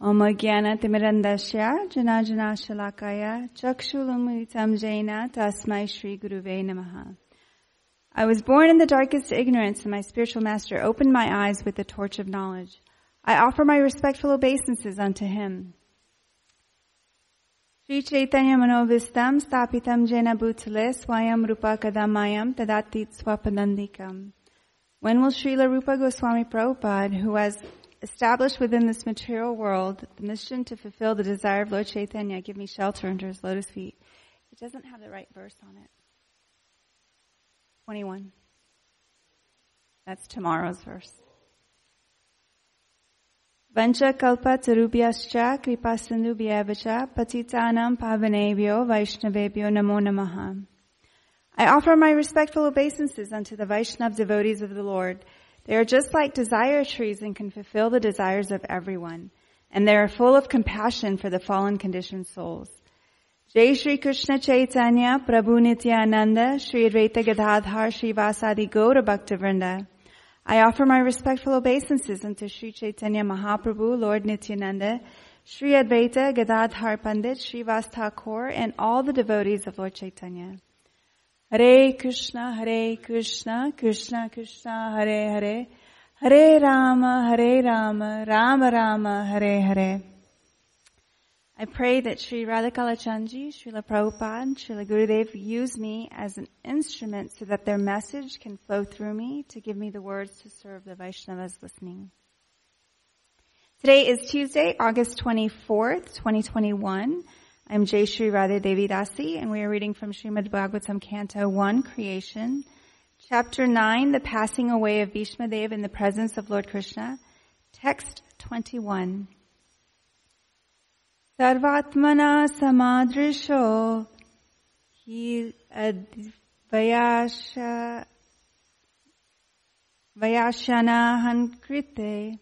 Om Ajnana Timirandasya Janajana Shalakaya Chakshulamuritam Jaina Tasmai Shri Guruve Namaha. I was born in the darkest ignorance, and my spiritual master opened my eyes with the torch of knowledge. I offer my respectful obeisances unto him. Sri Chaitanya Manovistam Stapitam Jena Bhutale Swayam Rupa Kadamayam Tadatit Swapanandikam. When will Srila Rupa Goswami Prabhupada, who has established within this material world the mission to fulfill the desire of Lord Chaitanya, give me shelter under his lotus feet? It doesn't have the right verse on it. 21. That's tomorrow's verse. Vancha kalpa tarubhyascha kripa sindubhyevacha patitanam pavanebhyo vaishnavebhyo namo namaha. I offer my respectful obeisances unto the Vaishnav devotees of the Lord. They are just like desire trees and can fulfill the desires of everyone. And they are full of compassion for the fallen conditioned souls. Jay Shri Krishna Chaitanya, Prabhu Nityananda, Sri Advaita Gadadhar, Sri Vas Thakur Bhakta Vrinda. I offer my respectful obeisances unto Sri Chaitanya Mahaprabhu, Lord Nityananda, Sri Advaita Gadadhar Pandit, Sri Vas Thakur, and all the devotees of Lord Chaitanya. Hare Krishna, Hare Krishna, Krishna Krishna, Hare Hare, Hare Rama, Hare Rama, Rama Rama, Hare Hare. I pray that Sri Radhika Lachanji, Srila Prabhupada, Srila Gurudev use me as an instrument so that their message can flow through me to give me the words to serve the Vaishnavas listening. Today is Tuesday, August 24th, 2021. I'm Jay Shri Radha Devi Dasi, and we are reading from Srimad Bhagavatam, Canto 1, Creation, Chapter 9, The Passing Away of Bhishma Dev in the Presence of Lord Krishna, Text 21. Sarvatmana samadrisho hi vayashanahan krite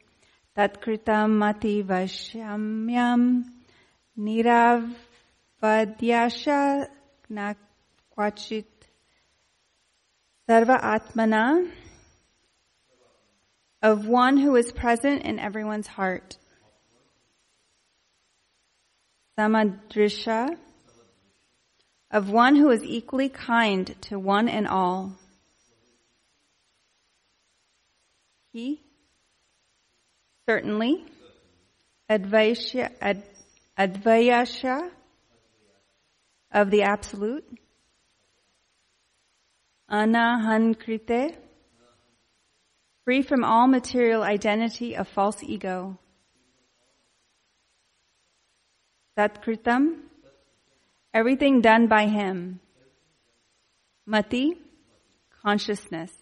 tatkritam mati vashyamyam nirav Vadyasha na kwachit sarva atmana, of one who is present in everyone's heart. Samadrisha, of one who is equally kind to one and all. He, certainly, Advayasha, of the absolute. Anahankrite, free from all material identity of false ego. Tatkritam, everything done by him. Mati, consciousness.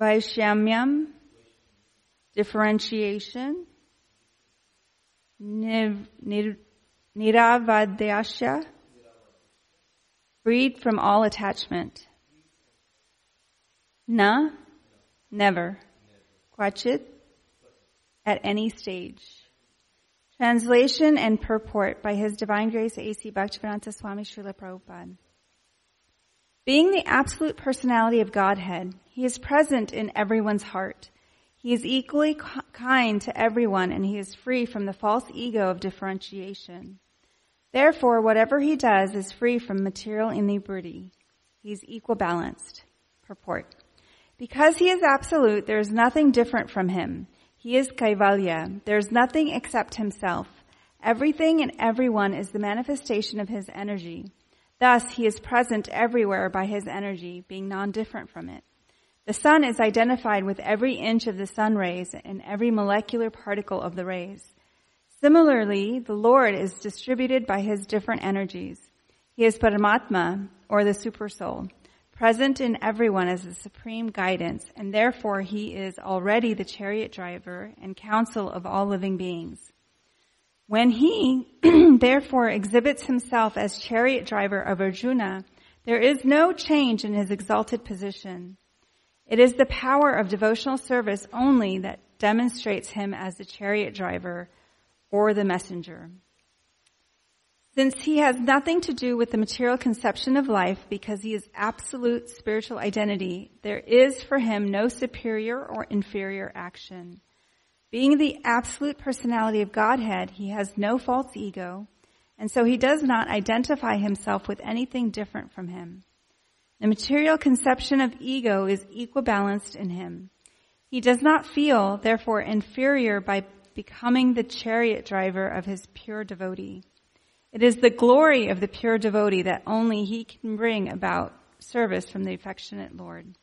Vaishyamyam, differentiation. Niravadyasya, freed from all attachment. Na, never. Kwachit, at any stage. Translation and purport by His Divine Grace A.C. Bhaktivedanta Swami Srila Prabhupada. Being the absolute personality of Godhead, He is present in everyone's heart. He is equally kind to everyone, and He is free from the false ego of differentiation. Therefore, whatever He does is free from material inebriety. He is equal balanced. Purport. Because He is absolute, there is nothing different from Him. He is Kaivalya. There is nothing except Himself. Everything and everyone is the manifestation of His energy. Thus, He is present everywhere by His energy, being non-different from it. The sun is identified with every inch of the sun rays and every molecular particle of the rays. Similarly, the Lord is distributed by His different energies. He is Paramatma, or the Supersoul, present in everyone as the supreme guidance, and therefore He is already the chariot driver and counsel of all living beings. When he therefore exhibits himself as chariot driver of Arjuna, there is no change in his exalted position. It is the power of devotional service only that demonstrates him as the chariot driver or the messenger. Since he has nothing to do with the material conception of life because he is absolute spiritual identity, there is for him no superior or inferior action. Being the absolute personality of Godhead, he has no false ego, and so he does not identify himself with anything different from him. The material conception of ego is equibalanced in him. He does not feel, therefore, inferior by becoming the chariot driver of his pure devotee. It is the glory of the pure devotee that only he can bring about service from the affectionate Lord.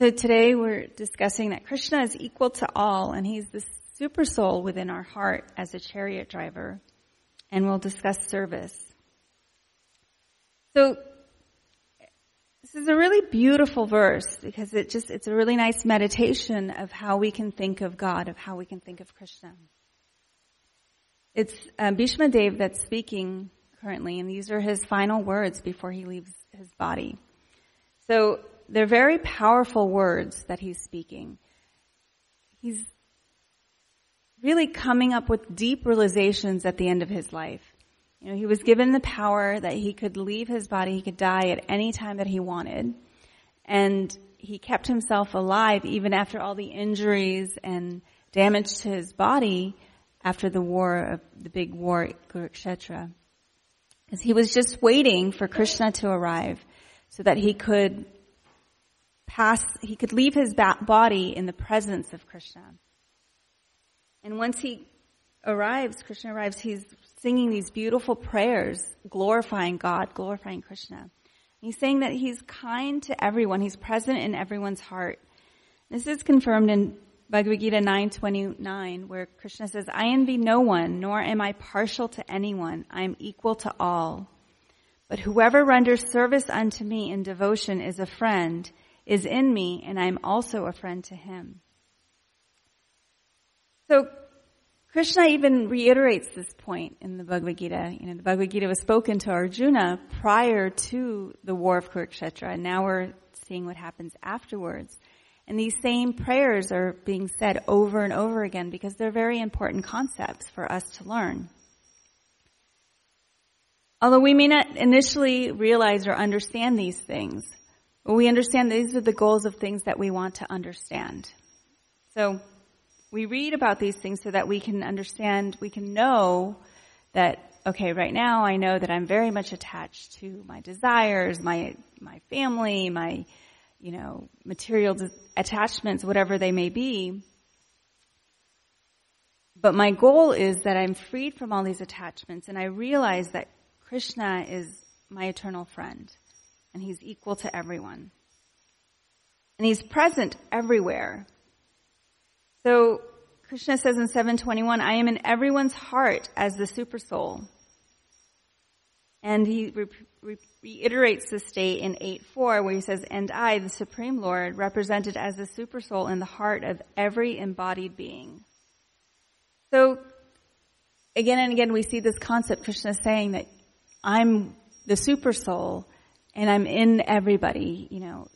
So today we're discussing that Krishna is equal to all, and he's the super soul within our heart as a chariot driver. And we'll discuss service. So this is a really beautiful verse because it's a really nice meditation of how we can think of God, of how we can think of Krishna. It's Bhishma Dev that's speaking currently, and these are his final words before he leaves his body. So they're very powerful words that he's speaking. He's really coming up with deep realizations at the end of his life. You know, he was given the power that he could leave his body, he could die at any time that he wanted. And he kept himself alive even after all the injuries and damage to his body after the big war at Kurukshetra. Because he was just waiting for Krishna to arrive so that he could leave his body in the presence of Krishna. And once Krishna arrives, he's singing these beautiful prayers, glorifying God, glorifying Krishna. And he's saying that he's kind to everyone. He's present in everyone's heart. This is confirmed in Bhagavad Gita 9:29, where Krishna says, I envy no one, nor am I partial to anyone. I am equal to all. But whoever renders service unto me in devotion is a friend, is in me, and I am also a friend to him. So Krishna even reiterates this point in the Bhagavad Gita. You know, the Bhagavad Gita was spoken to Arjuna prior to the war of Kurukshetra, and now we're seeing what happens afterwards. And these same prayers are being said over and over again because they're very important concepts for us to learn. Although we may not initially realize or understand these things, we understand these are the goals of things that we want to understand. So we read about these things so that we can understand, we can know that, okay, right now I know that I'm very much attached to my desires, my family, my, you know, material attachments, whatever they may be. But my goal is that I'm freed from all these attachments, and I realize that Krishna is my eternal friend, and he's equal to everyone. And he's present everywhere. So Krishna says in 7:21, I am in everyone's heart as the Supersoul. And he reiterates this state in 8:4, where he says, and I, the Supreme Lord, represented as the Supersoul in the heart of every embodied being. So again and again we see this concept, Krishna saying that I'm the Supersoul and I'm in everybody. You know,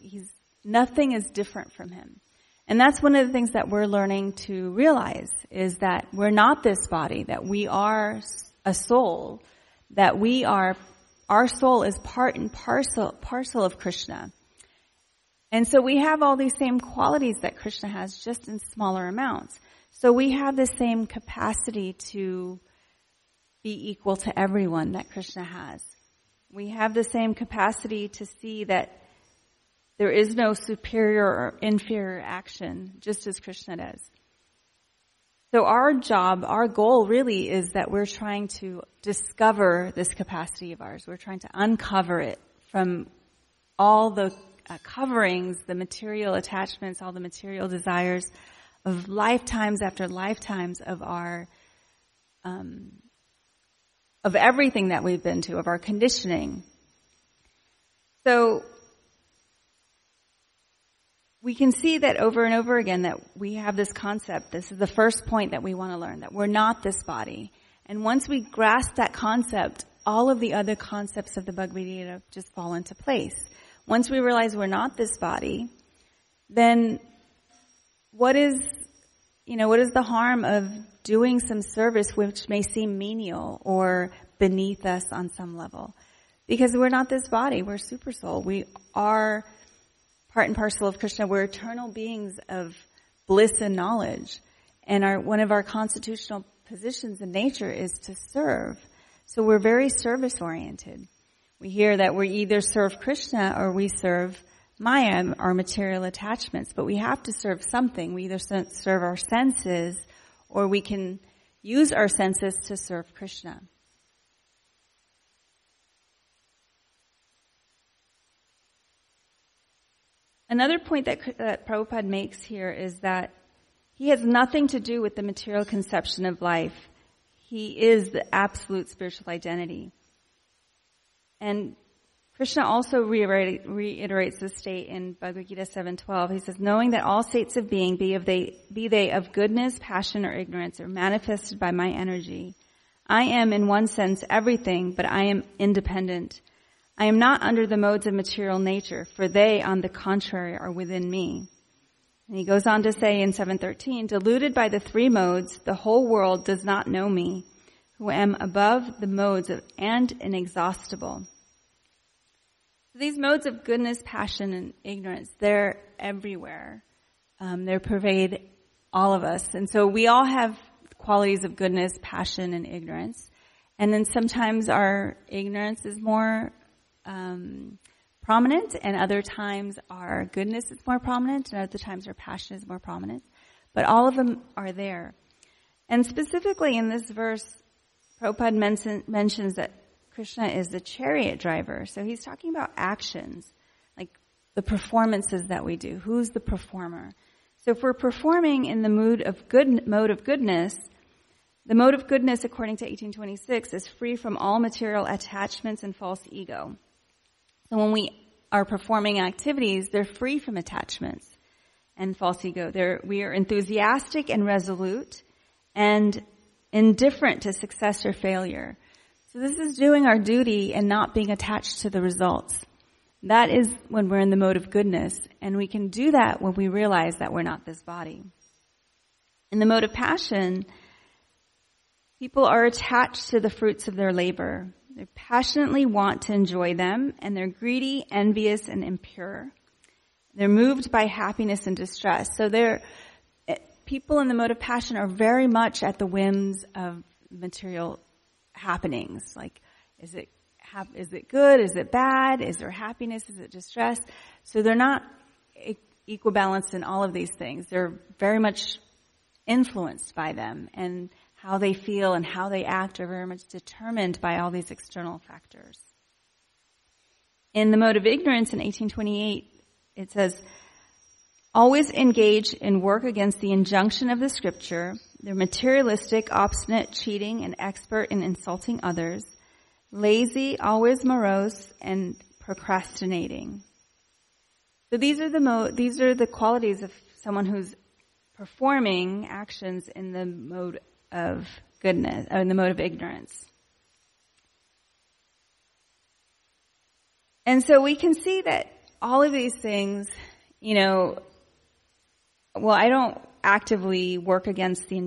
nothing is different from him. And that's one of the things that we're learning to realize, is that we're not this body, that we are a soul, that our soul is part and parcel of Krishna. And so we have all these same qualities that Krishna has, just in smaller amounts. So we have the same capacity to be equal to everyone that Krishna has. We have the same capacity to see that there is no superior or inferior action, just as Krishna does. So our job, our goal really is that we're trying to discover this capacity of ours. We're trying to uncover it from all the coverings, the material attachments, all the material desires of lifetimes after lifetimes of our, of everything that we've been to, of our conditioning. So we can see that over and over again that we have this concept. This is the first point that we want to learn, that we're not this body. And once we grasp that concept, all of the other concepts of the Bhagavad Gita just fall into place. Once we realize we're not this body, then what is the harm of doing some service which may seem menial or beneath us on some level? Because we're not this body, we're super soul. We are part and parcel of Krishna. We're eternal beings of bliss and knowledge. And one of our constitutional positions in nature is to serve. So we're very service-oriented. We hear that we either serve Krishna or we serve Maya, our material attachments. But we have to serve something. We either serve our senses or we can use our senses to serve Krishna. Another point that Prabhupada makes here is that he has nothing to do with the material conception of life. He is the absolute spiritual identity. And Krishna also reiterates this state in Bhagavad Gita 7.12. He says, knowing that all states of being, be they of goodness, passion, or ignorance, are manifested by my energy. I am, in one sense, everything, but I am independent. I am not under the modes of material nature, for they, on the contrary, are within me. And he goes on to say in 7.13, deluded by the three modes, the whole world does not know me, who am above the modes and inexhaustible. So these modes of goodness, passion, and ignorance, they're everywhere. They pervade all of us. And so we all have qualities of goodness, passion, and ignorance. And then sometimes our ignorance is more prominent, and other times our goodness is more prominent, and other times our passion is more prominent. But all of them are there. And specifically in this verse, Prabhupada mentions that Krishna is the chariot driver. So he's talking about actions, like the performances that we do. Who's the performer? So if we're performing in the mode of goodness, the mode of goodness, according to 1826, is free from all material attachments and false ego. So when we are performing activities, they're free from attachments and false ego. We are enthusiastic and resolute and indifferent to success or failure. So this is doing our duty and not being attached to the results. That is when we're in the mode of goodness, and we can do that when we realize that we're not this body. In the mode of passion, people are attached to the fruits of their labor. They passionately want to enjoy them, and they're greedy, envious, and impure. They're moved by happiness and distress. So people in the mode of passion are very much at the whims of material happenings. Like, is it good? Is it bad? Is there happiness? Is it distress? So they're not equal balanced in all of these things. They're very much influenced by them, and how they feel and how they act are very much determined by all these external factors. In the mode of ignorance in 1828, it says, always engage in work against the injunction of the scripture. They're materialistic, obstinate, cheating, and expert in insulting others, lazy, always morose, and procrastinating. So these are the qualities of someone who's performing actions in the mode of goodness, or in the mode of ignorance. And so we can see that all of these things, I don't actively work against the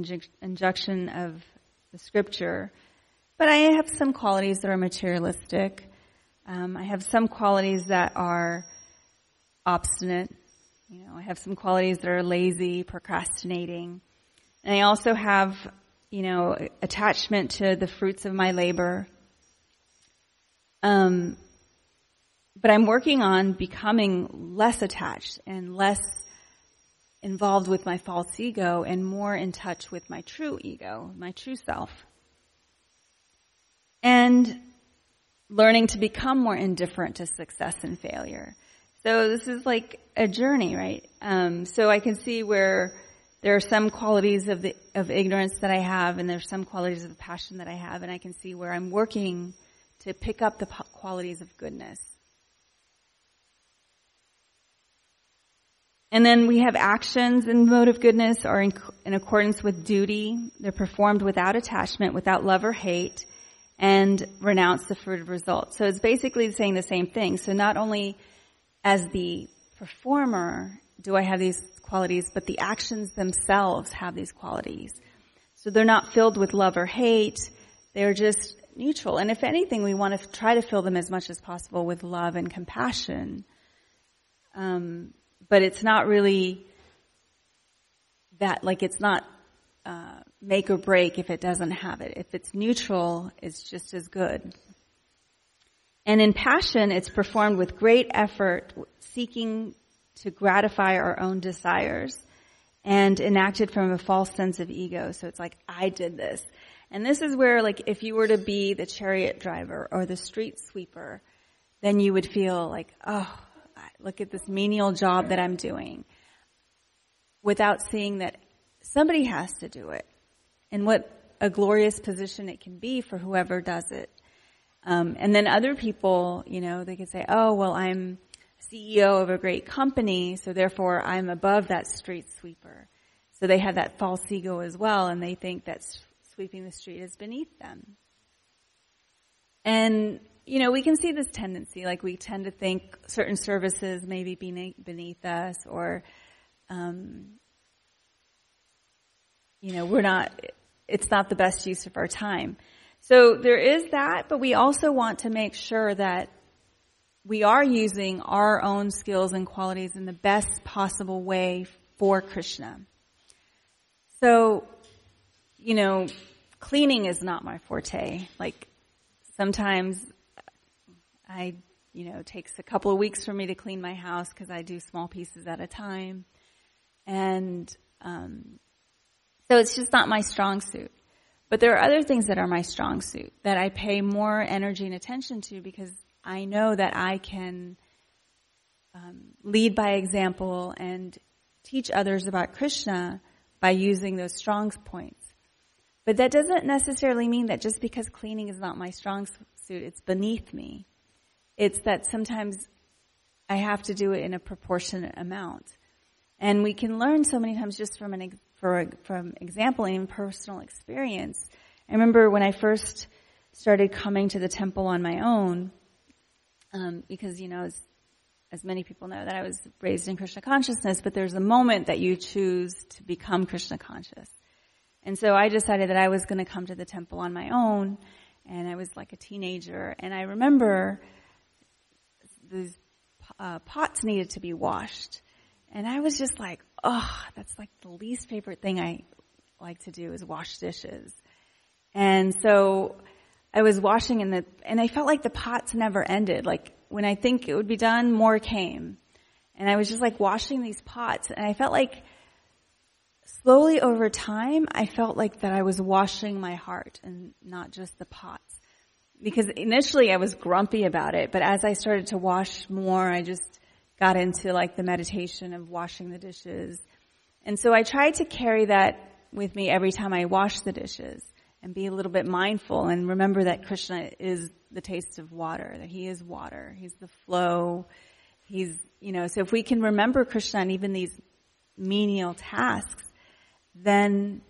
injunction of the scripture, but I have some qualities that are materialistic. I have some qualities that are obstinate. I have some qualities that are lazy, procrastinating. And I also have attachment to the fruits of my labor. But I'm working on becoming less attached and less involved with my false ego and more in touch with my true ego, my true self. And learning to become more indifferent to success and failure. So this is like a journey, right? So I can see where there are some qualities of ignorance that I have, and there's some qualities of passion that I have, and I can see where I'm working to pick up the qualities of goodness. And then we have actions in the mode of goodness are in accordance with duty. They're performed without attachment, without love or hate, and renounce the fruit of results. So it's basically saying the same thing. So not only as the performer do I have these qualities, but the actions themselves have these qualities. So they're not filled with love or hate. They're just neutral. And if anything, we want to try to fill them as much as possible with love and compassion. But it's not really that, like, it's not make or break if it doesn't have it. If it's neutral, it's just as good. And in passion, it's performed with great effort, seeking to gratify our own desires, and enacted from a false sense of ego. So it's like, I did this. And this is where, like, if you were to be the chariot driver or the street sweeper, then you would feel like, oh, look at this menial job that I'm doing, without seeing that somebody has to do it, and what a glorious position it can be for whoever does it. And then other people, you know, they could say, oh, well, I'm CEO of a great company, so therefore I'm above that street sweeper. So they have that false ego as well, and they think that sweeping the street is beneath them. And, you know, we can see this tendency, like we tend to think certain services may be beneath us, or, you know, we're not, it's not the best use of our time. So there is that, but we also want to make sure that we are using our own skills and qualities in the best possible way for Krishna. So, you know, cleaning is not my forte. Like, sometimes I, you know, it takes a couple of weeks for me to clean my house because I do small pieces at a time. And so it's just not my strong suit. But there are other things that are my strong suit that I pay more energy and attention to, because I know that I can lead by example and teach others about Krishna by using those strong points. But that doesn't necessarily mean that just because cleaning is not my strong suit, it's beneath me. It's that sometimes I have to do it in a proportionate amount. And we can learn so many times just from example and personal experience. I remember when I first started coming to the temple on my own, because, you know, as many people know, that I was raised in Krishna consciousness, but there's a moment that you choose to become Krishna conscious. And so I decided that I was going to come to the temple on my own, and I was like a teenager. And I remember these pots needed to be washed. And I was just like, oh, that's like the least favorite thing I like to do is wash dishes. And so I was washing and I felt like the pots never ended. Like, when I think it would be done, more came. And I was just like washing these pots, and I felt like slowly over time, I felt like that I was washing my heart and not just the pots. Because initially I was grumpy about it, but as I started to wash more, I just got into like the meditation of washing the dishes. And so I tried to carry that with me every time I washed the dishes, and be a little bit mindful and remember that Krishna is the taste of water, that he is water, he's the flow, he's, you know, so if we can remember Krishna in even these menial tasks, then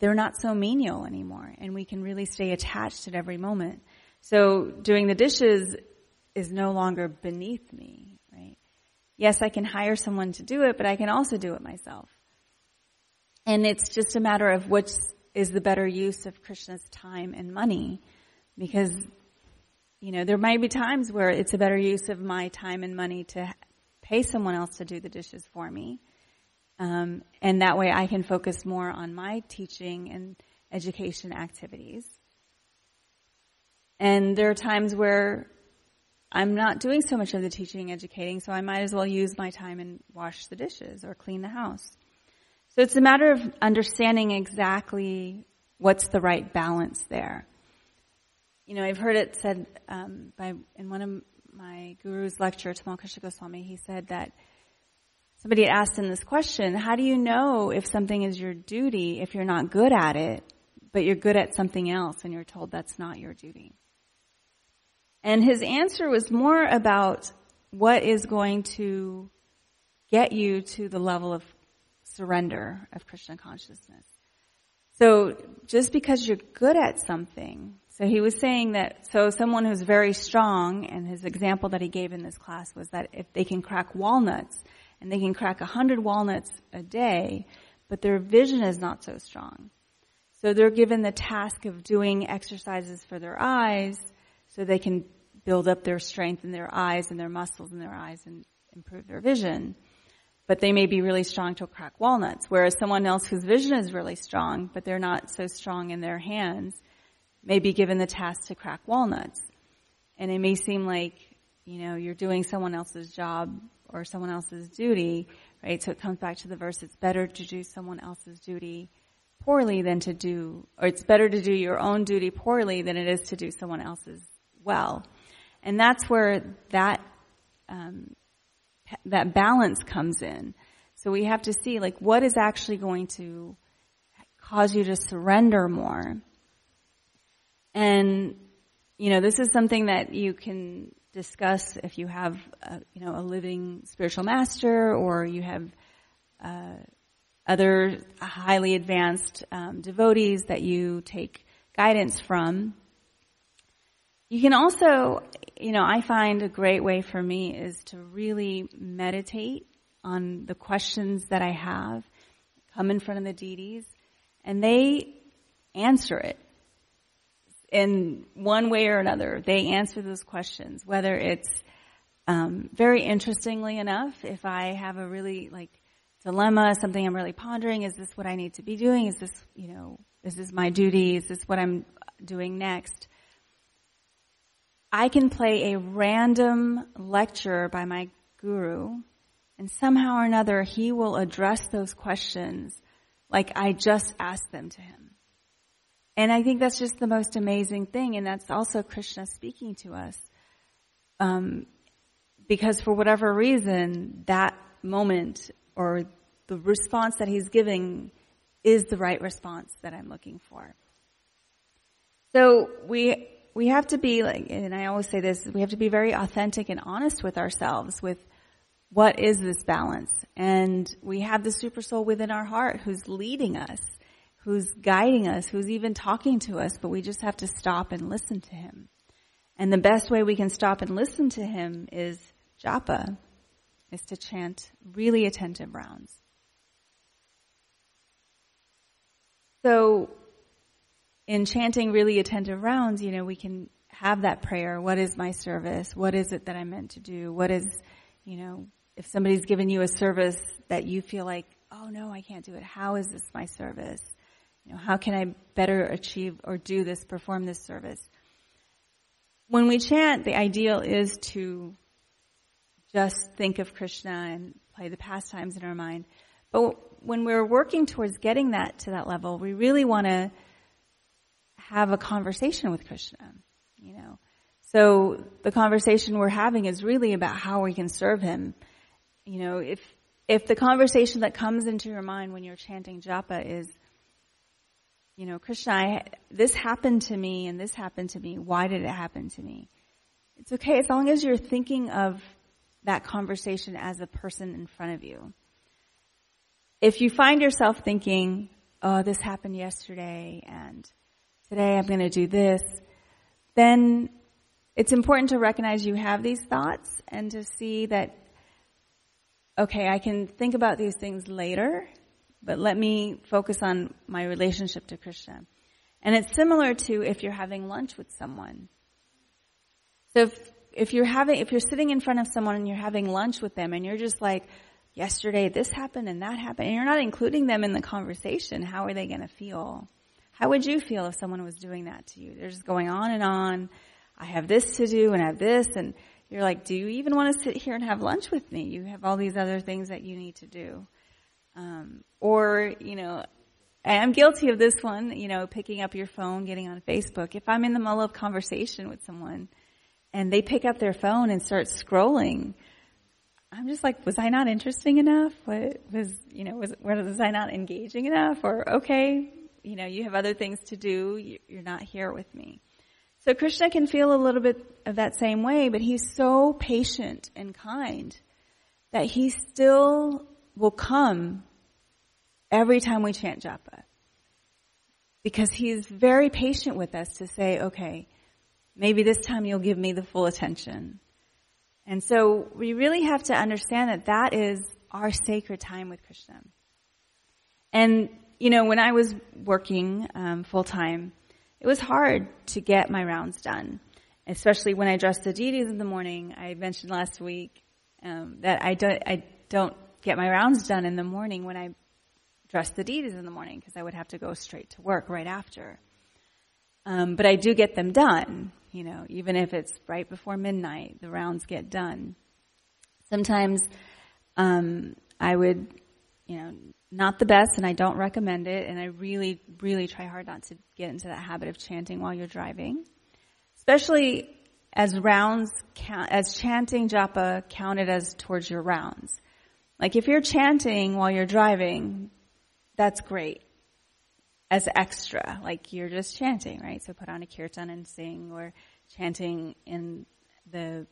they're not so menial anymore, and we can really stay attached at every moment. So doing the dishes is no longer beneath me, right? Yes, I can hire someone to do it, but I can also do it myself. And it's just a matter of what's is the better use of Krishna's time and money. Because, you know, there might be times where it's a better use of my time and money to pay someone else to do the dishes for me. And that way I can focus more on my teaching and education activities. And there are times where I'm not doing so much of the teaching and educating, so I might as well use my time and wash the dishes or clean the house. So it's a matter of understanding exactly what's the right balance there. You know, I've heard it said in one of my guru's lecture, Tamal Krishna Goswami, he said that somebody had asked him this question: how do you know if something is your duty if you're not good at it, but you're good at something else and you're told that's not your duty? And his answer was more about what is going to get you to the level of surrender of Krishna consciousness. So just because you're good at something, so he was saying that, so someone who's very strong, and his example that he gave in this class was that if they can crack walnuts, and they can crack 100 walnuts a day, but their vision is not so strong. So they're given the task of doing exercises for their eyes so they can build up their strength in their eyes and their muscles in their eyes and improve their vision. But they may be really strong to crack walnuts, whereas someone else whose vision is really strong, but they're not so strong in their hands, may be given the task to crack walnuts. And it may seem like, you know, you're doing someone else's job or someone else's duty, right? So it comes back to the verse, it's better to do someone else's duty poorly than to do, or it's better to do your own duty poorly than it is to do someone else's well. And that's where that balance comes in. So we have to see, like, what is actually going to cause you to surrender more. And, you know, this is something that you can discuss if you have, a living spiritual master, or you have other highly advanced devotees that you take guidance from. You can also, I find a great way for me is to really meditate on the questions that I have, come in front of the deities, and they answer it in one way or another. They answer those questions, whether it's, very interestingly enough, if I have a really, dilemma, something I'm really pondering, is this what I need to be doing? Is this, is this my duty? Is this what I'm doing next? I can play a random lecture by my guru, and somehow or another he will address those questions like I just asked them to him. And I think that's just the most amazing thing, and that's also Krishna speaking to us. Because for whatever reason, that moment or the response that he's giving is the right response that I'm looking for. So we have to be like, and I always say this, we have to be very authentic and honest with ourselves with what is this balance. And we have the super soul within our heart who's leading us, who's guiding us, who's even talking to us, but we just have to stop and listen to him. And the best way we can stop and listen to him is japa, is to chant really attentive rounds. So in chanting really attentive rounds, we can have that prayer. What is my service? What is it that I'm meant to do? What is, if somebody's given you a service that you feel like, oh no, I can't do it. How is this my service? How can I better achieve or do this, perform this service? When we chant, the ideal is to just think of Krishna and play the pastimes in our mind. But when we're working towards getting that to that level, we really want to have a conversation with Krishna, So the conversation we're having is really about how we can serve him. If the conversation that comes into your mind when you're chanting japa is, Krishna, this happened to me and this happened to me. Why did it happen to me? It's okay as long as you're thinking of that conversation as a person in front of you. If you find yourself thinking, oh, this happened yesterday and today I'm going to do this, then it's important to recognize you have these thoughts and to see that, okay, I can think about these things later, but let me focus on my relationship to Krishna. And it's similar to if you're having lunch with someone. So if you're sitting in front of someone and you're having lunch with them and you're just like, yesterday this happened and that happened, and you're not including them in the conversation, how are they going to feel? How would you feel if someone was doing that to you? They're just going on and on. I have this to do and I have this. And you're like, do you even want to sit here and have lunch with me? You have all these other things that you need to do. I am guilty of this one, picking up your phone, getting on Facebook. If I'm in the middle of conversation with someone and they pick up their phone and start scrolling, I'm just like, was I not interesting enough? Was I not engaging enough? Or, okay, you have other things to do. You're not here with me. So Krishna can feel a little bit of that same way, but he's so patient and kind that he still will come every time we chant japa. Because he is very patient with us to say, okay, maybe this time you'll give me the full attention. And so we really have to understand that that is our sacred time with Krishna. And, you know, when I was working full-time, it was hard to get my rounds done, especially when I dressed the deities in the morning. I mentioned last week that I don't get my rounds done in the morning when I dress the deities in the morning because I would have to go straight to work right after. But I do get them done, you know, even if it's right before midnight, the rounds get done. Sometimes I would, you know, not the best, and I don't recommend it, and I really, really try hard not to get into that habit of chanting while you're driving. Especially as rounds count, as chanting japa counted as towards your rounds. Like if you're chanting while you're driving, that's great as extra. Like you're just chanting, right? So put on a kirtan and sing, or chanting in the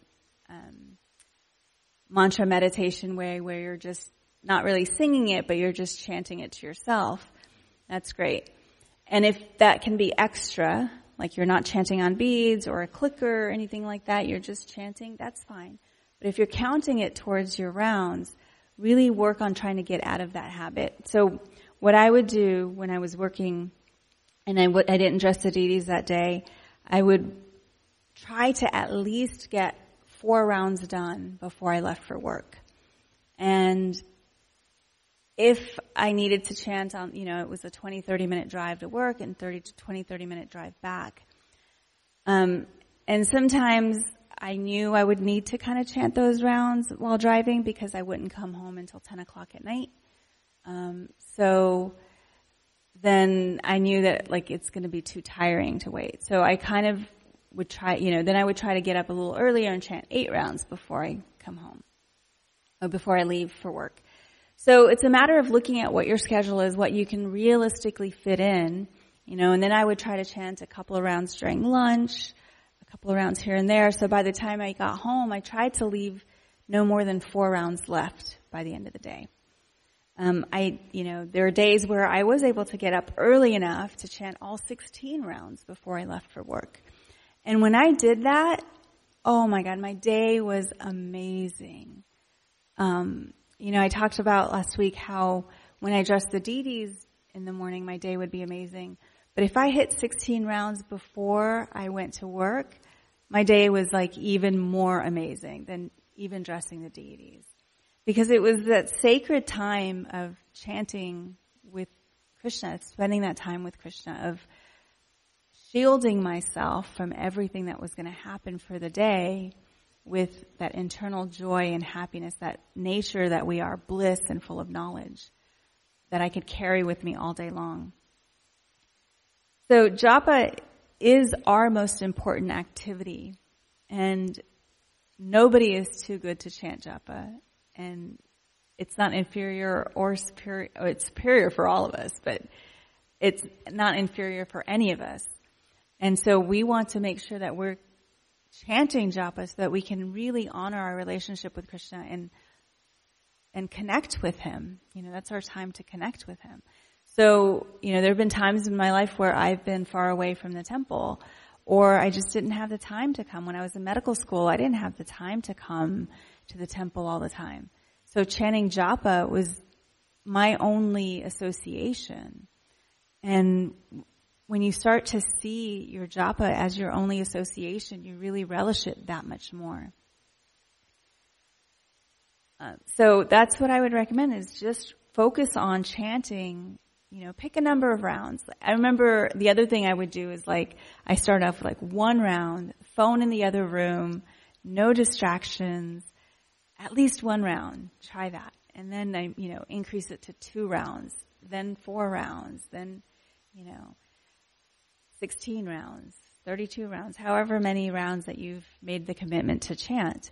mantra meditation way where you're just not really singing it, but you're just chanting it to yourself. That's great. And if that can be extra, like you're not chanting on beads or a clicker or anything like that, you're just chanting, that's fine. But if you're counting it towards your rounds, really work on trying to get out of that habit. So what I would do when I was working, and I didn't dress the deities that day, I would try to at least get 4 rounds done before I left for work. And if I needed to chant on, you know, it was a 20, 30-minute drive to work and 30-minute drive back. And sometimes I knew I would need to kind of chant those rounds while driving because I wouldn't come home until 10 o'clock at night. So then I knew that, like, it's going to be too tiring to wait. So I kind of would try, you know, then I would try to get up a little earlier and chant 8 rounds before I come home, or before I leave for work. So it's a matter of looking at what your schedule is, what you can realistically fit in, you know, and then I would try to chant a couple of rounds during lunch, a couple of rounds here and there. So by the time I got home, I tried to leave no more than 4 rounds left by the end of the day. You know, there are days where I was able to get up early enough to chant all 16 rounds before I left for work. And when I did that, oh my God, my day was amazing. You know, I talked about last week how when I dressed the deities in the morning, my day would be amazing. But if I hit 16 rounds before I went to work, my day was like even more amazing than even dressing the deities. Because it was that sacred time of chanting with Krishna, spending that time with Krishna, of shielding myself from everything that was going to happen for the day, with that internal joy and happiness, that nature that we are bliss and full of knowledge, that I could carry with me all day long. So japa is our most important activity, and nobody is too good to chant japa, and it's not inferior or superior. It's superior for all of us, but it's not inferior for any of us. And so we want to make sure that we're chanting japa so that we can really honor our relationship with Krishna and connect with him. You know, that's our time to connect with him. So, you know, there have been times in my life where I've been far away from the temple, or I just didn't have the time to come. When I was in medical school, I didn't have the time to come to the temple all the time. So chanting japa was my only association. And when you start to see your japa as your only association, you really relish it that much more. So that's what I would recommend, is just focus on chanting, you know, pick a number of rounds. I remember the other thing I would do is, like, I start off with like 1 round, phone in the other room, no distractions, at least 1 round, try that. And then I, you know, increase it to 2 rounds, then 4 rounds, then, you know, 16 rounds, 32 rounds, however many rounds that you've made the commitment to chant.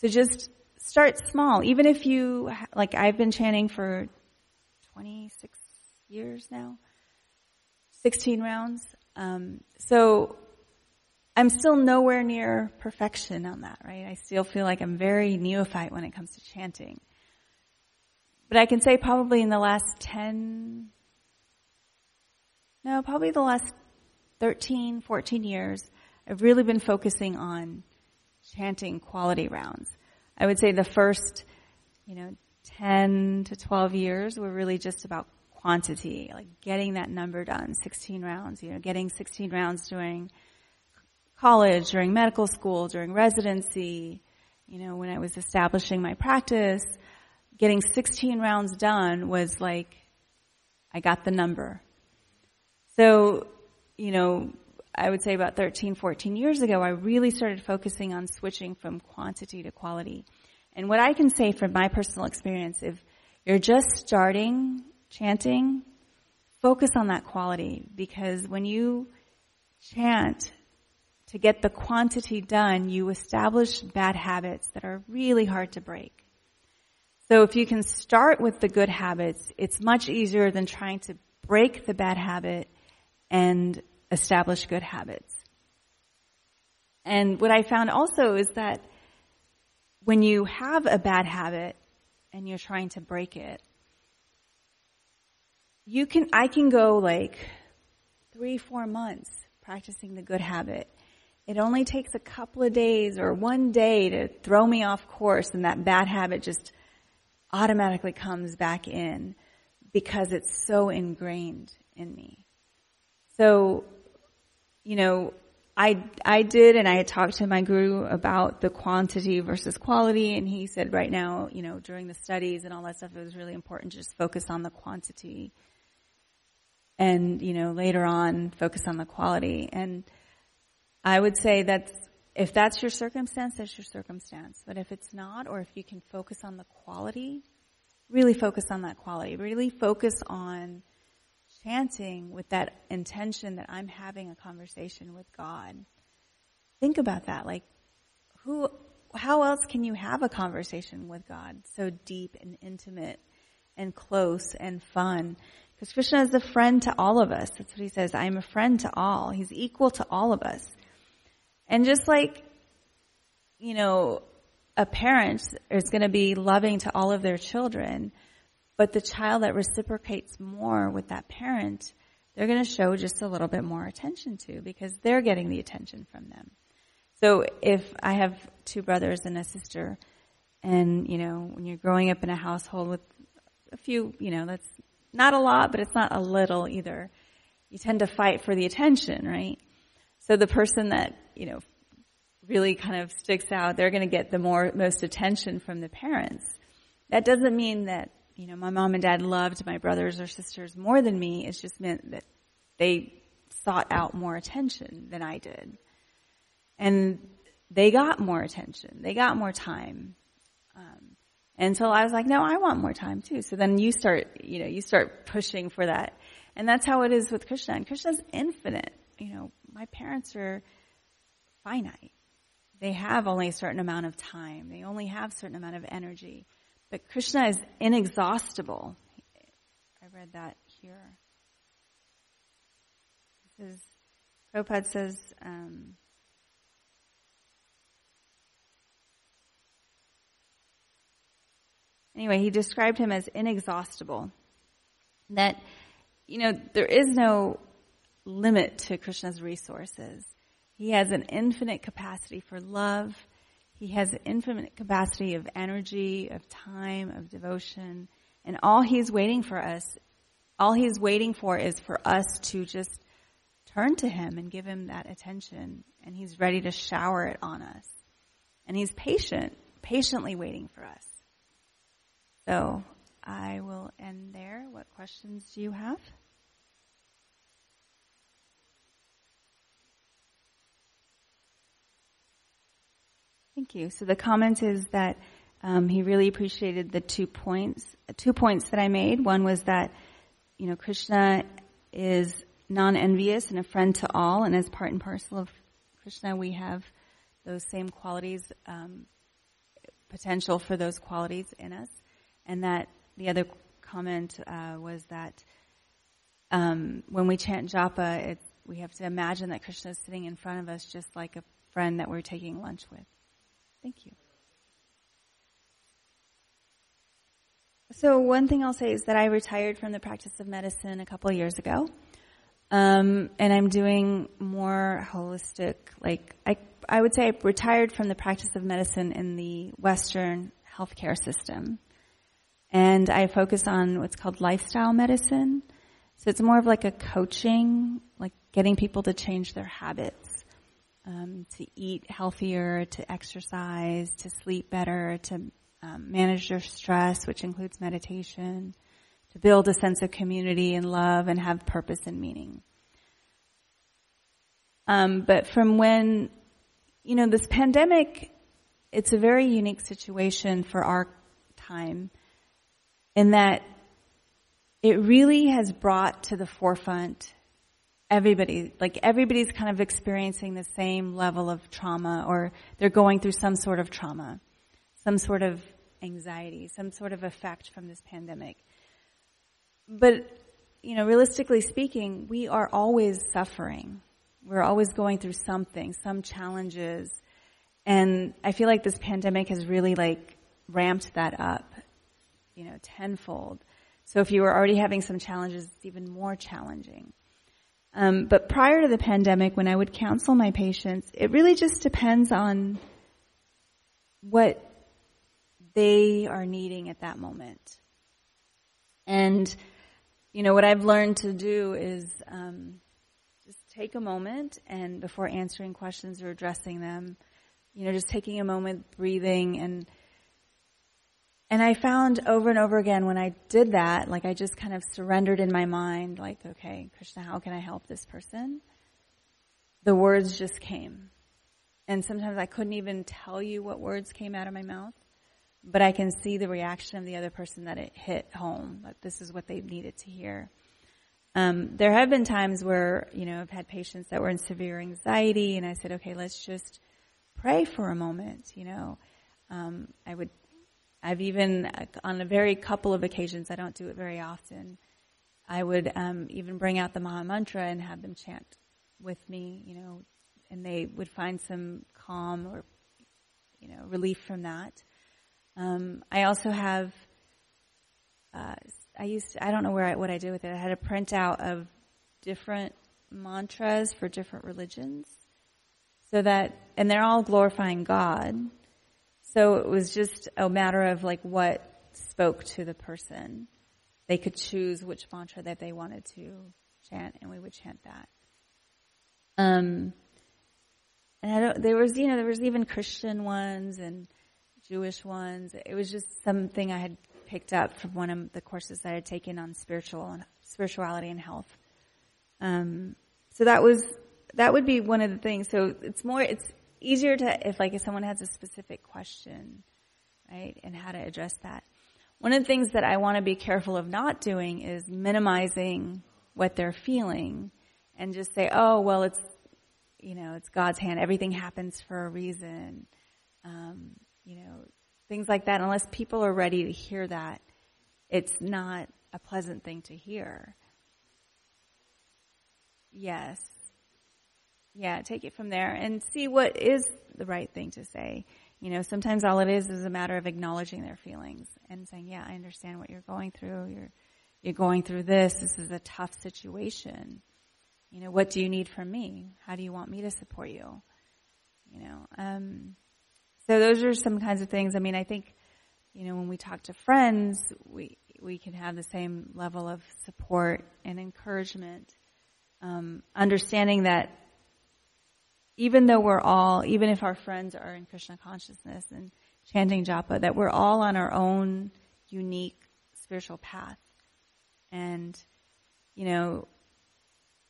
So just start small. Even if you, like, I've been chanting for 26 years now, 16 rounds. So I'm still nowhere near perfection on that, right? I still feel like I'm very neophyte when it comes to chanting. But I can say probably in the last 13, 14 years, I've really been focusing on chanting quality rounds. I would say the first, 10 to 12 years were really just about quantity, like getting that number done, 16 rounds, getting 16 rounds during college, during medical school, during residency, when I was establishing my practice, getting 16 rounds done was like, I got the number. So, I would say about 13, 14 years ago, I really started focusing on switching from quantity to quality. And what I can say from my personal experience, if you're just starting chanting, focus on that quality, because when you chant to get the quantity done, you establish bad habits that are really hard to break. So if you can start with the good habits, it's much easier than trying to break the bad habit and establish good habits. And what I found also is that when you have a bad habit and you're trying to break it, I can go like 3-4 months practicing the good habit. It only takes a couple of days or one day to throw me off course, and that bad habit just automatically comes back in because it's so ingrained in me. So, I did, and I had talked to my guru about the quantity versus quality, and he said right now, during the studies and all that stuff, it was really important to just focus on the quantity and, later on focus on the quality. And I would say that if that's your circumstance, that's your circumstance. But if it's not, or if you can focus on the quality, really focus on that quality. Really focus on chanting with that intention that I'm having a conversation with God. Think about that. Like, how else can you have a conversation with God so deep and intimate and close and fun? Because Krishna is a friend to all of us. That's what he says. I am a friend to all. He's equal to all of us. And just like, a parent is going to be loving to all of their children, but the child that reciprocates more with that parent, they're going to show just a little bit more attention to, because they're getting the attention from them. So if I have 2 brothers and a sister, and, when you're growing up in a household with a few, that's not a lot, but it's not a little either, you tend to fight for the attention, right? So the person that, really kind of sticks out, they're going to get the most attention from the parents. That doesn't mean that, my mom and dad loved my brothers or sisters more than me. It's just meant that they sought out more attention than I did. And they got more attention. They got more time. And so I was like, no, I want more time too. So then you start, you start pushing for that. And that's how it is with Krishna. And Krishna's infinite. My parents are finite. They have only a certain amount of time. They only have a certain amount of energy. But Krishna is inexhaustible. I read that here. Prabhupada says, he described him as inexhaustible. That, there is no limit to Krishna's resources. He has an infinite capacity for love. He has an infinite capacity of energy, of time, of devotion. And all he's waiting for is for us to just turn to him and give him that attention. And he's ready to shower it on us. And he's patiently waiting for us. So I will end there. What questions do you have? Thank you. So the comment is that he really appreciated the two points that I made. One was that, Krishna is non-envious and a friend to all, and as part and parcel of Krishna, we have those same qualities, potential for those qualities in us. And that the other comment was that when we chant japa, we have to imagine that Krishna is sitting in front of us just like a friend that we're taking lunch with. Thank you. So one thing I'll say is that I retired from the practice of medicine a couple of years ago. And I'm doing more holistic, like, I would say I retired from the practice of medicine in the Western healthcare system. And I focus on what's called lifestyle medicine. So it's more of like a coaching, like getting people to change their habits, to eat healthier, to exercise, to sleep better, to manage their stress, which includes meditation, to build a sense of community and love and have purpose and meaning. But from when, you know, this pandemic, it's a very unique situation for our time in that it really has brought to the forefront everybody, like everybody's kind of experiencing the same level of trauma, or they're going through some sort of trauma, some sort of anxiety, some sort of effect from this pandemic. But, you know, realistically speaking, we are always suffering. We're always going through something, some challenges. And I feel like this pandemic has really, like, ramped that up, you know, tenfold. So if you were already having some challenges, it's even more challenging. But prior to the pandemic, when I would counsel my patients, it really just depends on what they are needing at that moment. And, you know, what I've learned to do is just take a moment, and before answering questions or addressing them, you know, just taking a moment, breathing. And I found over and over again when I did that, like I just kind of surrendered in my mind, like, okay, Krishna, how can I help this person? The words just came. And sometimes I couldn't even tell you what words came out of my mouth. But I can see the reaction of the other person that it hit home, that this is what they needed to hear. There have been times where, you know, I've had patients that were in severe anxiety, and I said, okay, let's just pray for a moment, you know. I've even, on a very couple of occasions, I don't do it very often, I would even bring out the Maha Mantra and have them chant with me, you know, and they would find some calm or, you know, relief from that. I also have, I don't know what I did with it. I had a printout of different mantras for different religions, so that, and they're all glorifying God. So it was just a matter of like what spoke to the person. They could choose which mantra that they wanted to chant, and we would chant that. And there was even Christian ones and Jewish ones. It was just something I had picked up from one of the courses that I had taken on spirituality and health. So that would be one of the things. So it's easier to, if someone has a specific question, right, and how to address that. One of the things that I want to be careful of not doing is minimizing what they're feeling and just say, oh, well, it's, you know, it's God's hand. Everything happens for a reason. You know, things like that. Unless people are ready to hear that, it's not a pleasant thing to hear. Yes. Yeah, take it from there and see what is the right thing to say. You know, sometimes all it is a matter of acknowledging their feelings and saying, yeah, I understand what you're going through. You're going through this. This is a tough situation. You know, what do you need from me? How do you want me to support you? You know, so those are some kinds of things. I mean, I think, you know, when we talk to friends, we can have the same level of support and encouragement, understanding that even though even if our friends are in Krishna consciousness and chanting japa, that we're all on our own unique spiritual path. And, you know,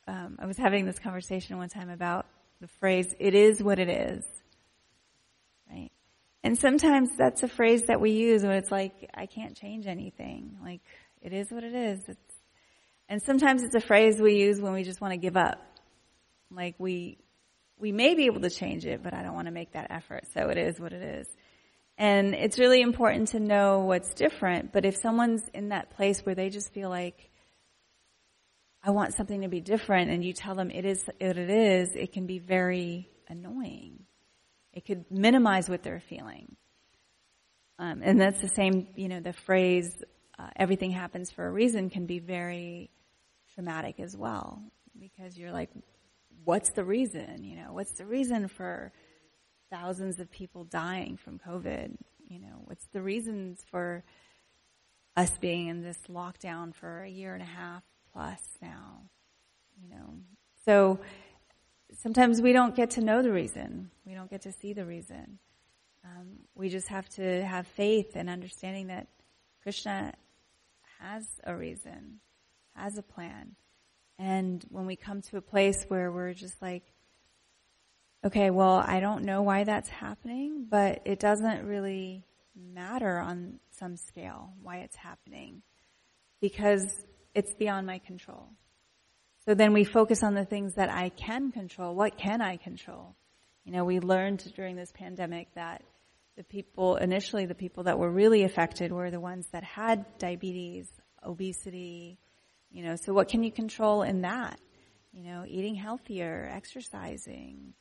I was having this conversation one time about the phrase, it is what it is. Right? And sometimes that's a phrase that we use when it's like, I can't change anything. Like, it is what it is. And sometimes it's a phrase we use when we just want to give up. Like, we may be able to change it, but I don't want to make that effort. So it is what it is. And it's really important to know what's different. But if someone's in that place where they just feel like, I want something to be different, and you tell them it is what it is, it can be very annoying. It could minimize what they're feeling. And that's the same, the phrase, everything happens for a reason, can be very traumatic as well. Because you're like, what's the reason? What's the reason for thousands of people dying from COVID? What's the reasons for us being in this lockdown for a year and a half plus now? So sometimes we don't get to know the reason. We don't get to see the reason. We just have to have faith and understanding that Krishna has a reason, has a plan. And when we come to a place where we're just like, okay, well, I don't know why that's happening, but it doesn't really matter on some scale why it's happening, because it's beyond my control. So then we focus on the things that I can control. What can I control? We learned during this pandemic that the people that were really affected were the ones that had diabetes, obesity, so what can you control in that? Eating healthier, exercising,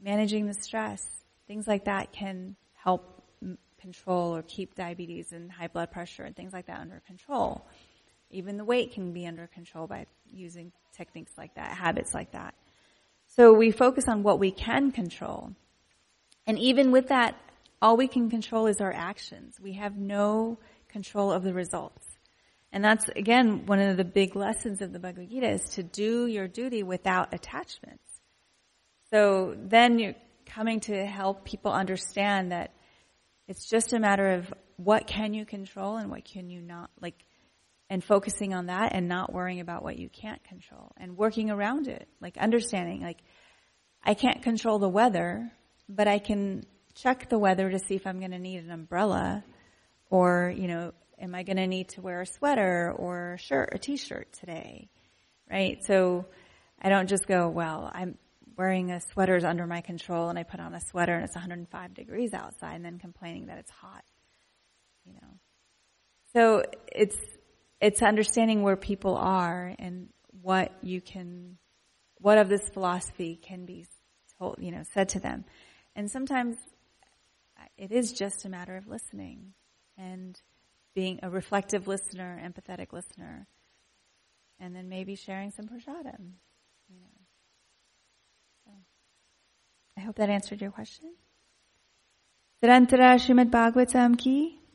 managing the stress, things like that can help control or keep diabetes and high blood pressure and things like that under control. Even the weight can be under control by using techniques like that, habits like that. So we focus on what we can control. And even with that, all we can control is our actions. We have no control of the results. And that's, again, one of the big lessons of the Bhagavad Gita, is to do your duty without attachments. So then you're coming to help people understand that it's just a matter of what can you control and what can you not, and focusing on that and not worrying about what you can't control and working around it, understanding, I can't control the weather, but I can check the weather to see if I'm going to need an umbrella, or, am I going to need to wear a sweater or a shirt or t-shirt today, right? So I don't just go, well, I'm wearing a sweater is under my control, and I put on a sweater and it's 105 degrees outside and then complaining that it's hot, So it's understanding where people are and what of this philosophy can be told, said to them. And sometimes it is just a matter of listening and being a reflective listener, empathetic listener, and then maybe sharing some prasadam. So, I hope that answered your question. Srimad Bhagavatam ki.